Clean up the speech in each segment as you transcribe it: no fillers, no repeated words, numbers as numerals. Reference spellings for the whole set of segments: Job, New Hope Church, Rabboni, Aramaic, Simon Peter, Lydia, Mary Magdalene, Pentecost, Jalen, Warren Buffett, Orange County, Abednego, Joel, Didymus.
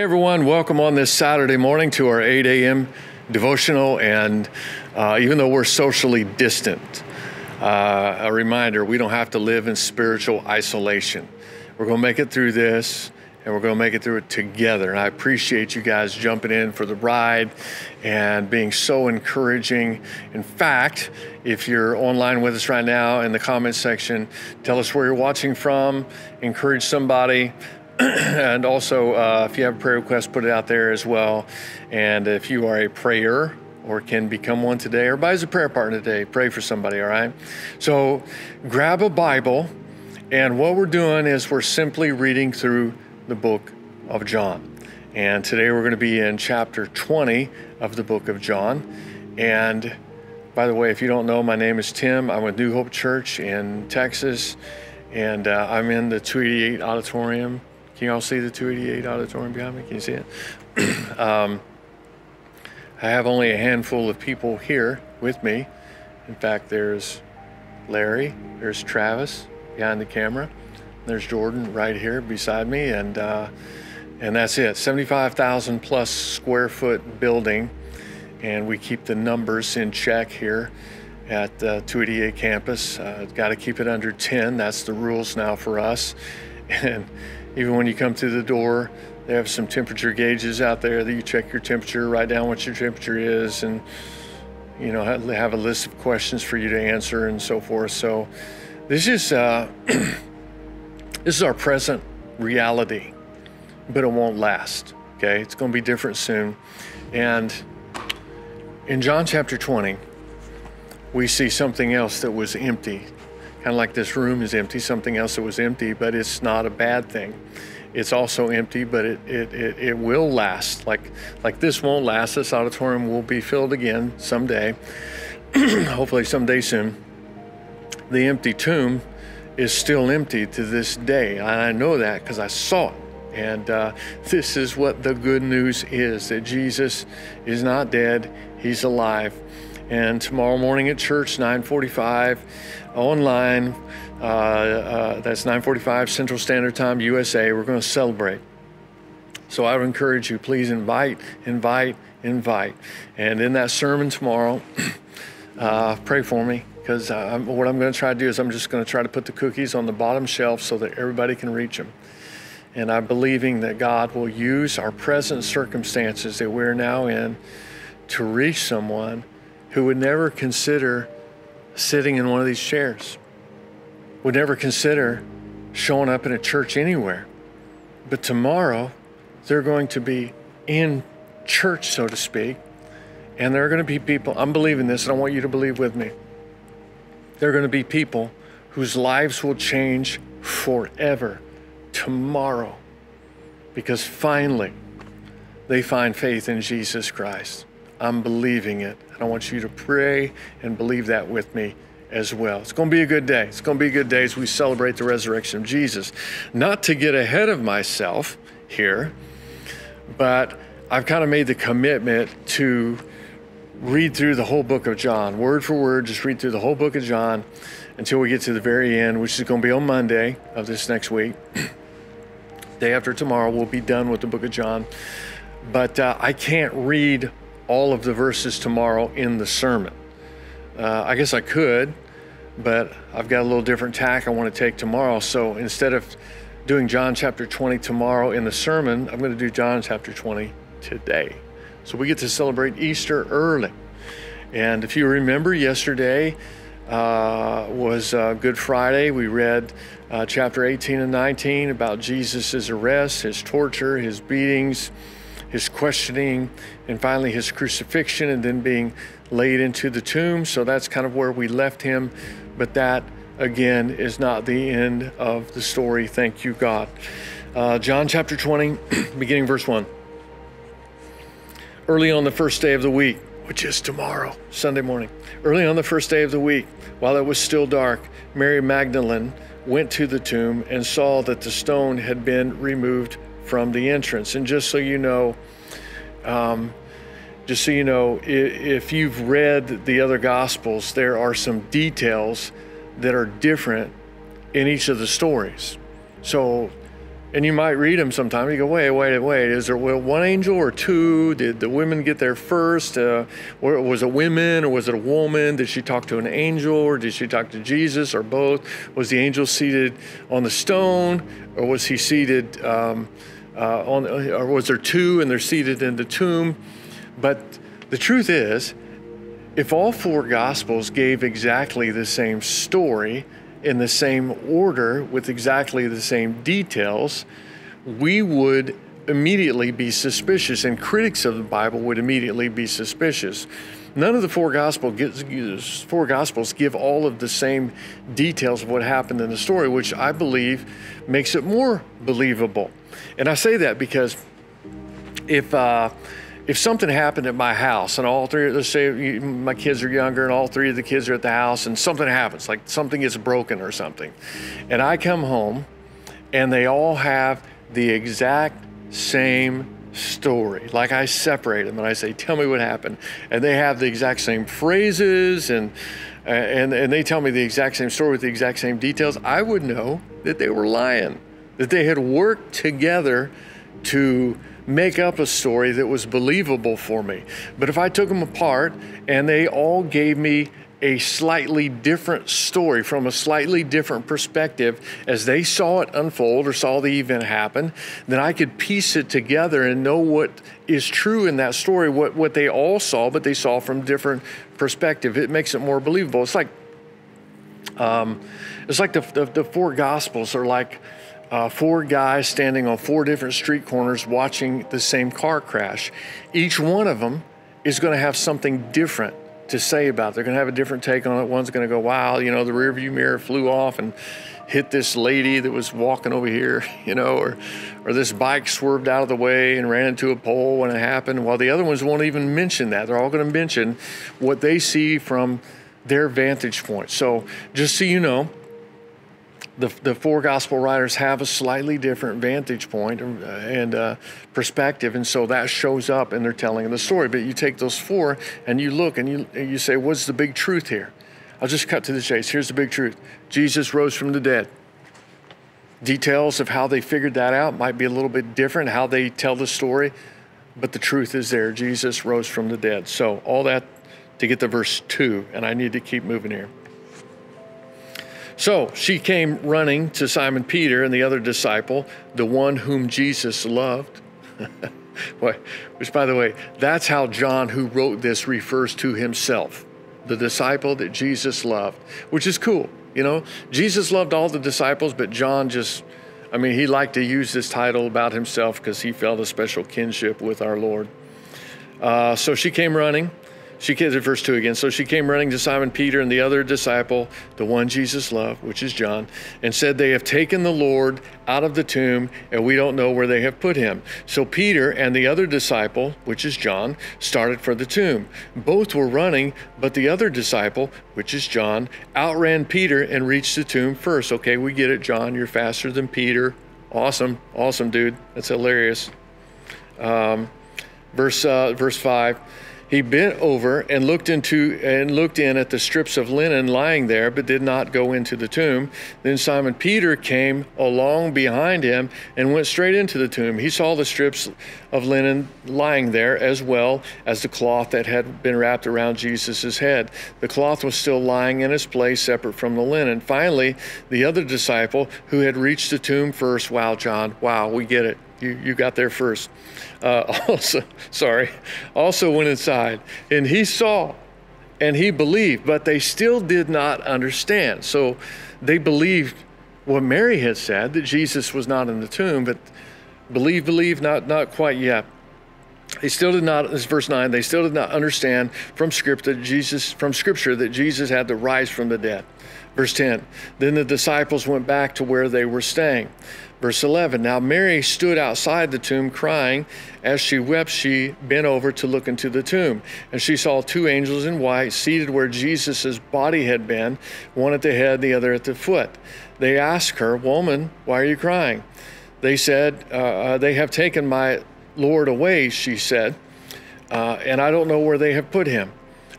Hey everyone, welcome on this Saturday morning to our 8 a.m. devotional, and even though we're socially distant, a reminder, we don't have to live in spiritual isolation. We're going to make it through this, and we're going to make it through it together, and I appreciate you guys jumping in for the ride and being so encouraging. In fact, if you're online with us right now in the comments section, tell us where you're watching from, encourage somebody. And also, if you have a prayer request, put it out there as well. And if you are a prayer or can become one today, everybody's a prayer partner today. Pray for somebody, all right? So grab a Bible, and what we're doing is we're simply reading through the book of John. And today we're going to be in chapter 20 of the book of John. And by the way, if you don't know, my name is Tim. I'm with New Hope Church in Texas, and I'm in the 288 auditorium. Can you all see the 288 auditorium behind me? Can you see it? I have only a handful of people here with me. In fact, there's Larry, there's Travis behind the camera, there's Jordan right here beside me, and that's it. 75,000 plus square foot building, and we keep the numbers in check here at the 288 campus. Got to keep it under 10. That's the rules now for us. And even when you come through the door, they have some temperature gauges out there that you check your temperature, write down what your temperature is, and you know, have a list of questions for you to answer and so forth. So this is this is our present reality, but it won't last. Okay, it's going to be different soon. And in John chapter 20, we see something else that was empty. Kind of like this room is empty, something else that was empty, but it's not a bad thing. It's also empty, but it will last. Like this won't last. This auditorium will be filled again someday, hopefully someday soon. The empty tomb is still empty to this day. And I know that because I saw it. And this is what the good news is, that Jesus is not dead, he's alive. And tomorrow morning at church, 9:45, online, that's 9:45 Central Standard Time, USA, we're going to celebrate. So I would encourage you, please invite. And in that sermon tomorrow, pray for me, because what I'm going to try to do is I'm just going to try to put the cookies on the bottom shelf so that everybody can reach them. And I'm believing that God will use our present circumstances that we're now in to reach someone who would never consider sitting in one of these chairs, would never consider showing up in a church anywhere. But tomorrow, they're going to be in church, so to speak, and there are going to be people, I'm believing this, and I want you to believe with me, there are going to be people whose lives will change forever tomorrow, because finally, they find faith in Jesus Christ. I'm believing it. I want you to pray and believe that with me as well. It's going to be a good day. It's going to be a good day as we celebrate the resurrection of Jesus. Not to get ahead of myself here, but I've kind of made the commitment to read through the whole book of John, word for word, just read through the whole book of John until we get to the very end, which is going to be on Monday of this next week. Day after tomorrow, we'll be done with the book of John. But I can't read all of the verses tomorrow in the sermon. I guess I could, but I've got a little different tack I want to take tomorrow. So instead of doing John chapter 20 tomorrow in the sermon, I'm going to do John chapter 20 today. So we get to celebrate Easter early. And if you remember, yesterday was Good Friday. We read chapter 18 and 19 about Jesus's arrest, his torture, his beatings, his questioning, and finally his crucifixion, and then being laid into the tomb. So that's kind of where we left him. But that, again, is not the end of the story. Thank you, God. John chapter 20, beginning verse 1. Early on the first day of the week, which is tomorrow, Sunday morning. Early on the first day of the week, while it was still dark, Mary Magdalene went to the tomb and saw that the stone had been removed from the entrance. And just so you know, if you've read the other Gospels, there are some details that are different in each of the stories. So And you might read them sometime. You go, wait. Is there one angel or two? Did the women get there first? Was it women or was it a woman? Did she talk to an angel or did she talk to Jesus or both? Was the angel seated on the stone or was he seated or was there two and they're seated in the tomb? But the truth is, if all four Gospels gave exactly the same story, in the same order with exactly the same details, we would immediately be suspicious, and critics of the Bible would immediately be suspicious. None of the four Gospels give all of the same details of what happened in the story, which I believe makes it more believable. And I say that because if something happened at my house and all three, let's say my kids are younger and all three of the kids are at the house and something happens, like something gets broken or something. And I come home and they all have the exact same story. Like I separate them and I say, tell me what happened. And they have the exact same phrases and they tell me the exact same story with the exact same details. I would know that they were lying, that they had worked together to make up a story that was believable for me. But if I took them apart and they all gave me a slightly different story from a slightly different perspective as they saw it unfold or saw the event happen, then I could piece it together and know what is true in that story, what they all saw, but they saw from different perspective. It makes it more believable. It's like the four Gospels are like four guys standing on four different street corners watching the same car crash. Each one of them is going to have something different to say about it. They're going to have a different take on it. One's going to go, wow, you know, the rearview mirror flew off and hit this lady that was walking over here, you know, or this bike swerved out of the way and ran into a pole when it happened. While the other ones won't even mention that. They're all going to mention what they see from their vantage point. So just so you know, the four Gospel writers have a slightly different vantage point and perspective, and so that shows up in their telling of the story. But you take those four and you look and you say, what's the big truth here? I'll just cut to the chase. Here's the big truth. Jesus rose from the dead. Details of how they figured that out might be a little bit different, how they tell the story, but the truth is there. Jesus rose from the dead. So all that to get to verse 2, and I need to keep moving here. So she came running to Simon Peter and the other disciple, the one whom Jesus loved. Which, by the way, that's how John, who wrote this, refers to himself, the disciple that Jesus loved, which is cool. You know, Jesus loved all the disciples, but John just, I mean, he liked to use this title about himself because he felt a special kinship with our Lord. So she came running. She gets at verse 2 again. So she came running to Simon Peter and the other disciple, the one Jesus loved, which is John, and said, they have taken the Lord out of the tomb, and we don't know where they have put him. So Peter and the other disciple, which is John, started for the tomb. Both were running, but the other disciple, which is John, outran Peter and reached the tomb first. Okay, we get it, John. You're faster than Peter. Awesome. Awesome, dude. That's hilarious. Verse 5. He bent over and looked in at the strips of linen lying there, but did not go into the tomb. Then Simon Peter came along behind him and went straight into the tomb. He saw the strips of linen lying there, as well as the cloth that had been wrapped around Jesus' head. The cloth was still lying in its place, separate from the linen. Finally, the other disciple, who had reached the tomb first, wow, John, wow, we get it. You got there first. Also went inside, and he saw, and he believed, but they still did not understand. So they believed what Mary had said, that Jesus was not in the tomb, but believe, not quite yet. They still did not, this is verse 9, they still did not understand from Scripture that Jesus had to rise from the dead. Verse 10, then the disciples went back to where they were staying. Verse 11, now Mary stood outside the tomb crying. As she wept, she bent over to look into the tomb, and she saw two angels in white seated where Jesus' body had been, one at the head, the other at the foot. They asked her, woman, why are you crying? They said, they have taken my Lord away, she said, and I don't know where they have put him.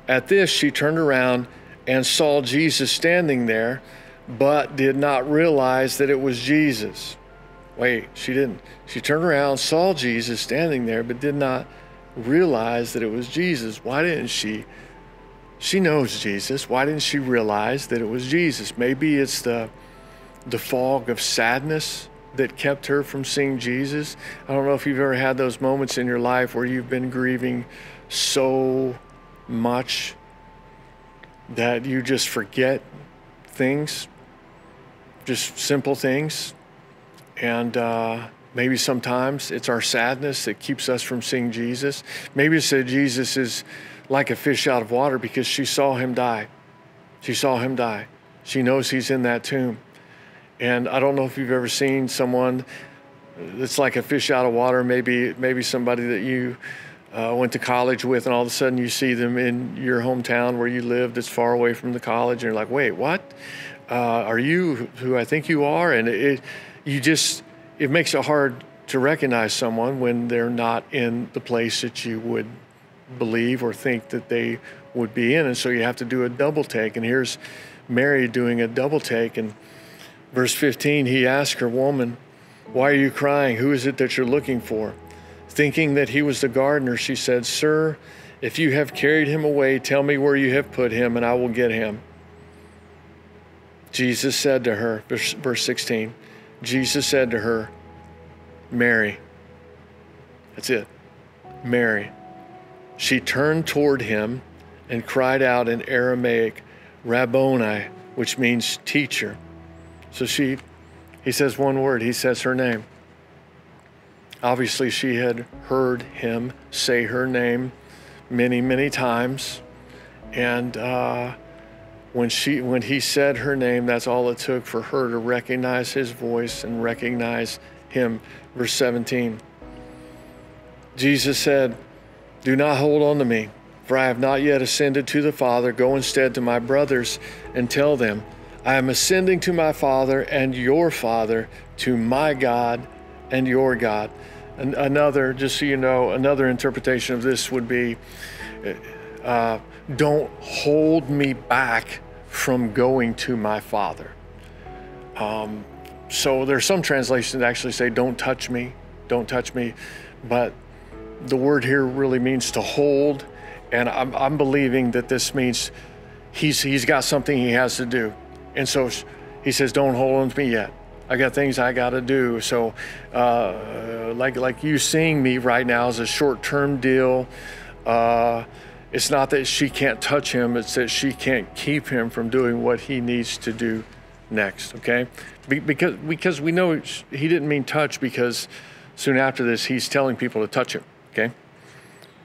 At this, she turned around and saw Jesus standing there, but did not realize that it was Jesus. Wait, she didn't. She turned around, saw Jesus standing there, but did not realize that it was Jesus. Why didn't she? She knows Jesus. Why didn't she realize that it was Jesus? Maybe it's the fog of sadness that kept her from seeing Jesus. I don't know if you've ever had those moments in your life where you've been grieving so much that you just forget things, just simple things. And maybe sometimes it's our sadness that keeps us from seeing Jesus. Maybe it's that Jesus is like a fish out of water because she saw him die. She saw him die. She knows he's in that tomb. And I don't know if you've ever seen someone that's like a fish out of water, maybe somebody that you went to college with, and all of a sudden you see them in your hometown where you lived that's far away from the college, and you're like, wait, what? Are you who I think you are? And it makes it hard to recognize someone when they're not in the place that you would believe or think that they would be in. And so you have to do a double take. And here's Mary doing a double take. And verse 15, he asked her, woman, why are you crying? Who is it that you're looking for? Thinking that he was the gardener, she said, sir, if you have carried him away, tell me where you have put him and I will get him. Jesus said to her, verse 16, Jesus said to her, Mary. That's it, Mary. She turned toward him and cried out in Aramaic, Rabboni, which means teacher. So he says one word, he says her name. Obviously she had heard him say her name many, many times. And when he said her name, that's all it took for her to recognize his voice and recognize him. Verse 17, Jesus said, do not hold on to me, for I have not yet ascended to the Father. Go instead to my brothers and tell them, I am ascending to my Father and your Father, to my God and your God. And another, just so you know, another interpretation of this would be, don't hold me back from going to my Father. So there's some translations that actually say, don't touch me. But the word here really means to hold. And I'm believing that this means he's got something he has to do. And so he says, don't hold on to me yet. I got things I got to do. So like you seeing me right now is a short-term deal. It's not that she can't touch him. It's that she can't keep him from doing what he needs to do next, okay? Because we know he didn't mean touch, because soon after this, he's telling people to touch him, okay?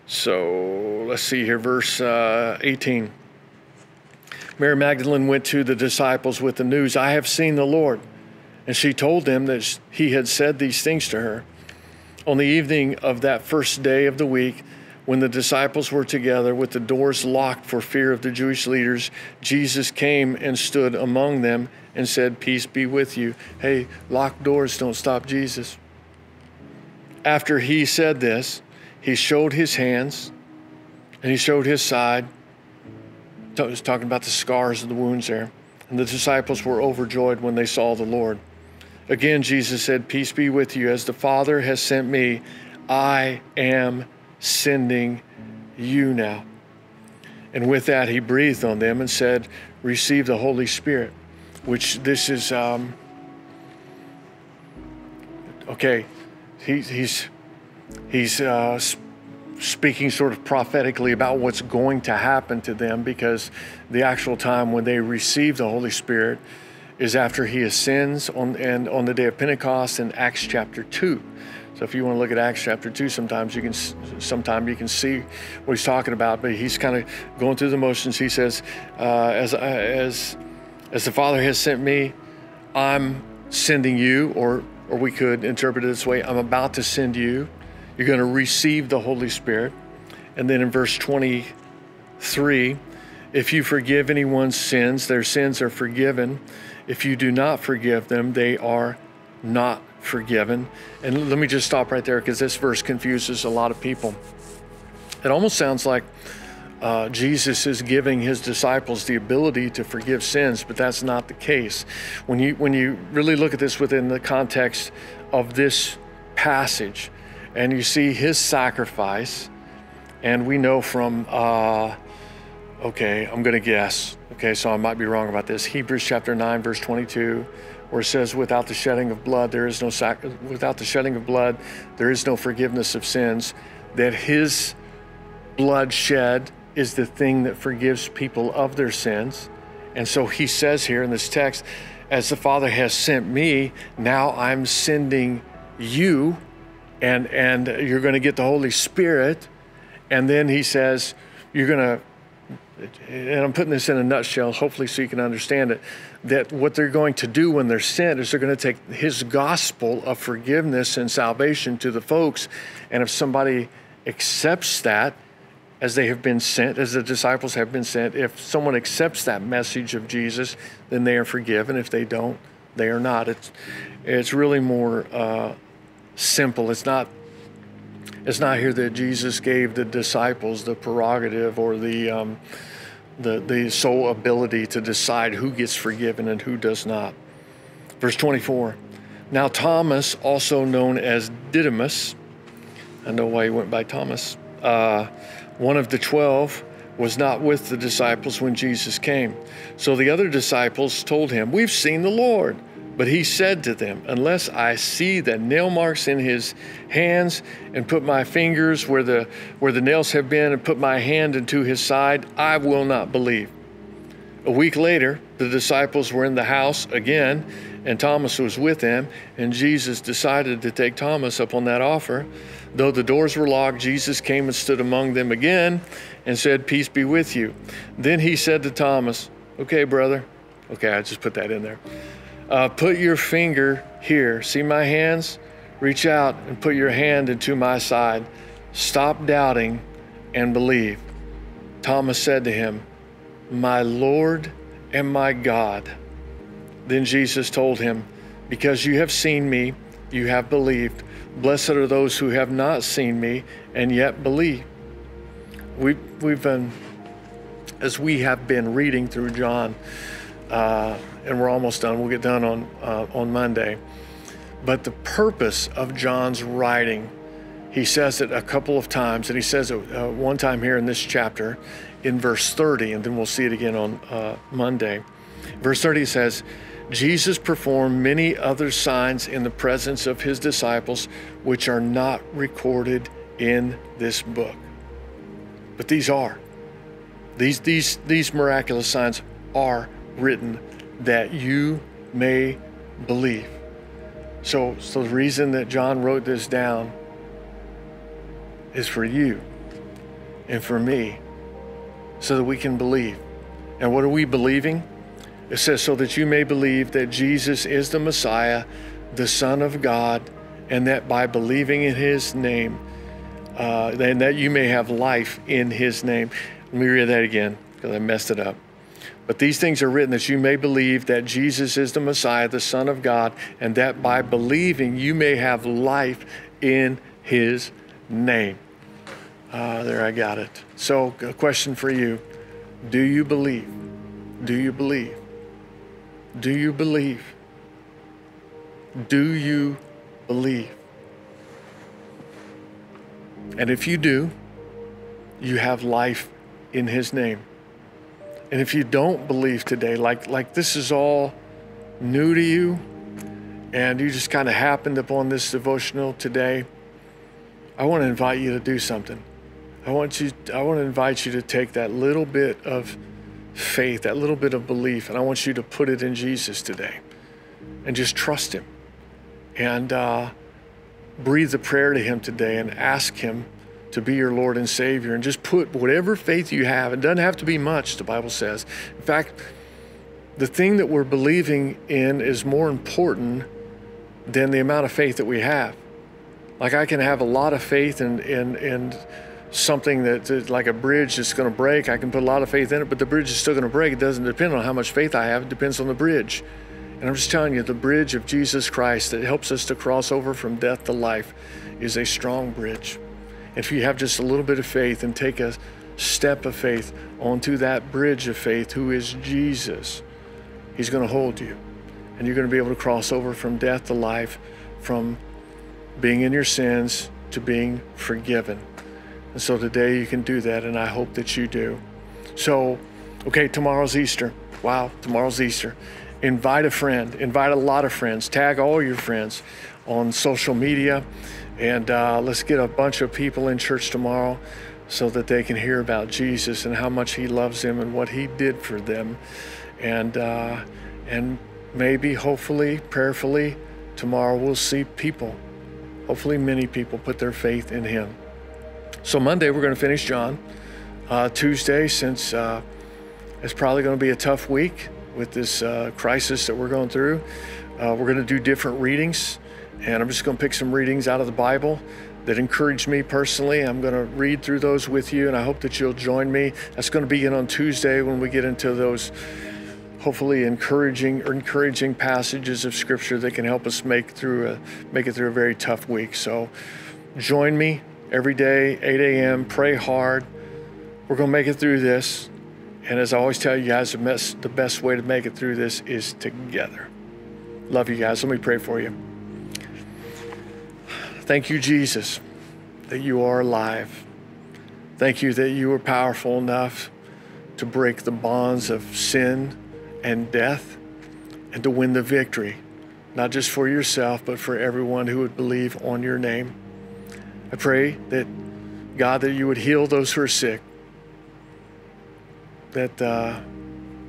So let's see here, verse 18. Mary Magdalene went to the disciples with the news, I have seen the Lord. And she told them that he had said these things to her. On the evening of that first day of the week, when the disciples were together with the doors locked for fear of the Jewish leaders, Jesus came and stood among them and said, peace be with you. Hey, locked doors don't stop Jesus. After he said this, he showed his hands and he showed his side. He was talking about the scars of the wounds there. And the disciples were overjoyed when they saw the Lord. Again, Jesus said, peace be with you. As the Father has sent me, I am sending you now. And with that, he breathed on them and said, receive the Holy Spirit, which this is, okay, he's speaking sort of prophetically about what's going to happen to them, because the actual time when they receive the Holy Spirit is after he ascends on the day of Pentecost in Acts chapter 2. So if you want to look at Acts chapter 2, sometimes you can see what he's talking about, but he's kind of going through the motions. He says, as the Father has sent me, I'm sending you, or we could interpret it this way, I'm about to send you. You're going to receive the Holy Spirit. And then in verse 23, if you forgive anyone's sins, their sins are forgiven. If you do not forgive them, they are not forgiven. And let me just stop right there, because this verse confuses a lot of people. It almost sounds like Jesus is giving his disciples the ability to forgive sins, but that's not the case. When you really look at this within the context of this passage, and you see his sacrifice, and we know from, okay, I'm gonna guess, okay, so I might be wrong about this, Hebrews chapter 9, verse 22, where it says, without the shedding of blood, there is no forgiveness of sins, that his blood shed is the thing that forgives people of their sins. And so he says here in this text, as the Father has sent me, now I'm sending you, and you're gonna get the Holy Spirit. And then he says, you're gonna, and I'm putting this in a nutshell, hopefully so you can understand it, that what they're going to do when they're sent is they're gonna take his gospel of forgiveness and salvation to the folks. And if somebody accepts that, as they have been sent, as the disciples have been sent, if someone accepts that message of Jesus, then they are forgiven. If they don't, they are not. It's really more simple. It's not here that Jesus gave the disciples the prerogative or the sole ability to decide who gets forgiven and who does not. Verse 24, now Thomas, also known as Didymus, I know why he went by Thomas, one of the 12 was not with the disciples when Jesus came. So the other disciples told him, we've seen the Lord. But he said to them, unless I see the nail marks in his hands and put my fingers where the nails have been and put my hand into his side, I will not believe. A week later, the disciples were in the house again, and Thomas was with them, and Jesus decided to take Thomas up on that offer. Though the doors were locked, Jesus came and stood among them again and said, peace be with you. Then he said to Thomas, okay, brother. Okay, I just put that in there. Put your finger here. See my hands? Reach out and put your hand into my side. Stop doubting and believe. Thomas said to him, my Lord and my God. Then Jesus told him, because you have seen me, you have believed. Blessed are those who have not seen me and yet believe. As we have been reading through John, and we're almost done. We'll get done on Monday. But the purpose of John's writing, he says it a couple of times, and he says it one time here in this chapter in verse 30, and then we'll see it again on Monday. Verse 30 says, Jesus performed many other signs in the presence of his disciples, which are not recorded in this book. But these are. These miraculous signs are written that you may believe. So the reason that John wrote this down is for you and for me, so that we can believe. And what are we believing? It says, so that you may believe that Jesus is the Messiah, the Son of God, and that by believing in his name, and that you may have life in his name. Let me read that again, because I messed it up. But these things are written that you may believe that Jesus is the Messiah, the Son of God, and that by believing you may have life in his name. There, I got it. So a question for you. Do you believe? Do you believe? Do you believe? Do you believe? And if you do, you have life in his name. And if you don't believe today, like this is all new to you, and you just kind of happened upon this devotional today, I want to invite you to do something. I want to invite you to take that little bit of faith, that little bit of belief, and I want you to put it in Jesus today, and just trust him, and breathe the prayer to him today, and ask him to be your Lord and Savior, and just put whatever faith you have. It doesn't have to be much, the Bible says. In fact, the thing that we're believing in is more important than the amount of faith that we have. Like, I can have a lot of faith in something that's like a bridge that's gonna break. I can put a lot of faith in it, but the bridge is still gonna break. It doesn't depend on how much faith I have, it depends on the bridge. And I'm just telling you, the bridge of Jesus Christ that helps us to cross over from death to life is a strong bridge. If you have just a little bit of faith and take a step of faith onto that bridge of faith, who is Jesus, he's gonna hold you. And you're gonna be able to cross over from death to life, from being in your sins to being forgiven. And so today you can do that, and I hope that you do. So, okay, tomorrow's Easter. Wow, tomorrow's Easter. Invite a friend, invite a lot of friends, tag all your friends on social media, and let's get a bunch of people in church tomorrow so that they can hear about Jesus and how much he loves them and what he did for them. And maybe, hopefully, prayerfully, tomorrow we'll see people, hopefully many people, put their faith in him. So Monday, we're going to finish John. Tuesday, since it's probably going to be a tough week with this crisis that we're going through, we're going to do different readings. And I'm just going to pick some readings out of the Bible that encouraged me personally. I'm going to read through those with you, and I hope that you'll join me. That's going to begin on Tuesday when we get into those hopefully encouraging passages of Scripture that can help us make it through a very tough week. So join me every day, 8 a.m., pray hard. We're going to make it through this. And as I always tell you guys, the best way to make it through this is together. Love you guys. Let me pray for you. Thank you, Jesus, that you are alive. Thank you that you are powerful enough to break the bonds of sin and death and to win the victory, not just for yourself, but for everyone who would believe on your name. I pray that, God, that you would heal those who are sick, that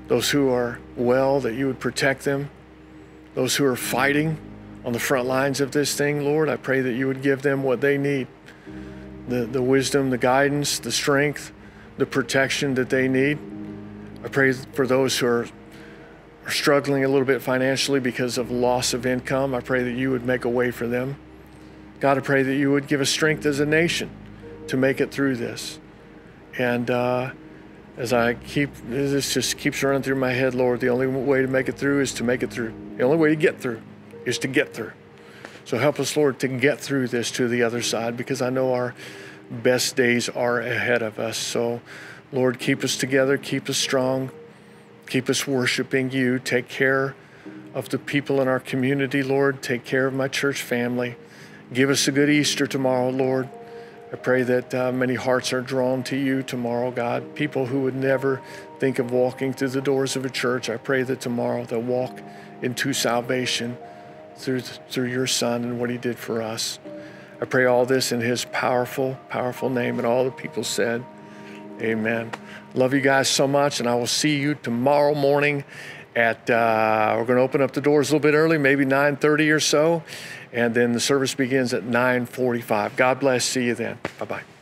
those who are well, that you would protect them, those who are fighting on the front lines of this thing, Lord, I pray that you would give them what they need, the wisdom, the guidance, the strength, the protection that they need. I pray for those who are struggling a little bit financially because of loss of income. I pray that you would make a way for them. God, I pray that you would give us strength as a nation to make it through this. And this just keeps running through my head, Lord, the only way to make it through is to make it through. The only way to get through is to get through. So help us, Lord, to get through this to the other side, because I know our best days are ahead of us. So, Lord, keep us together, keep us strong, keep us worshiping you. Take care of the people in our community, Lord. Take care of my church family. Give us a good Easter tomorrow, Lord. I pray that many hearts are drawn to you tomorrow, God. People who would never think of walking through the doors of a church, I pray that tomorrow they'll walk into salvation through your Son and what he did for us. I pray all this in his powerful, powerful name, and all the people said, amen. Love you guys so much, and I will see you tomorrow morning at, we're going to open up the doors a little bit early, maybe 9:30 or so, and then the service begins at 9:45. God bless. See you then. Bye-bye.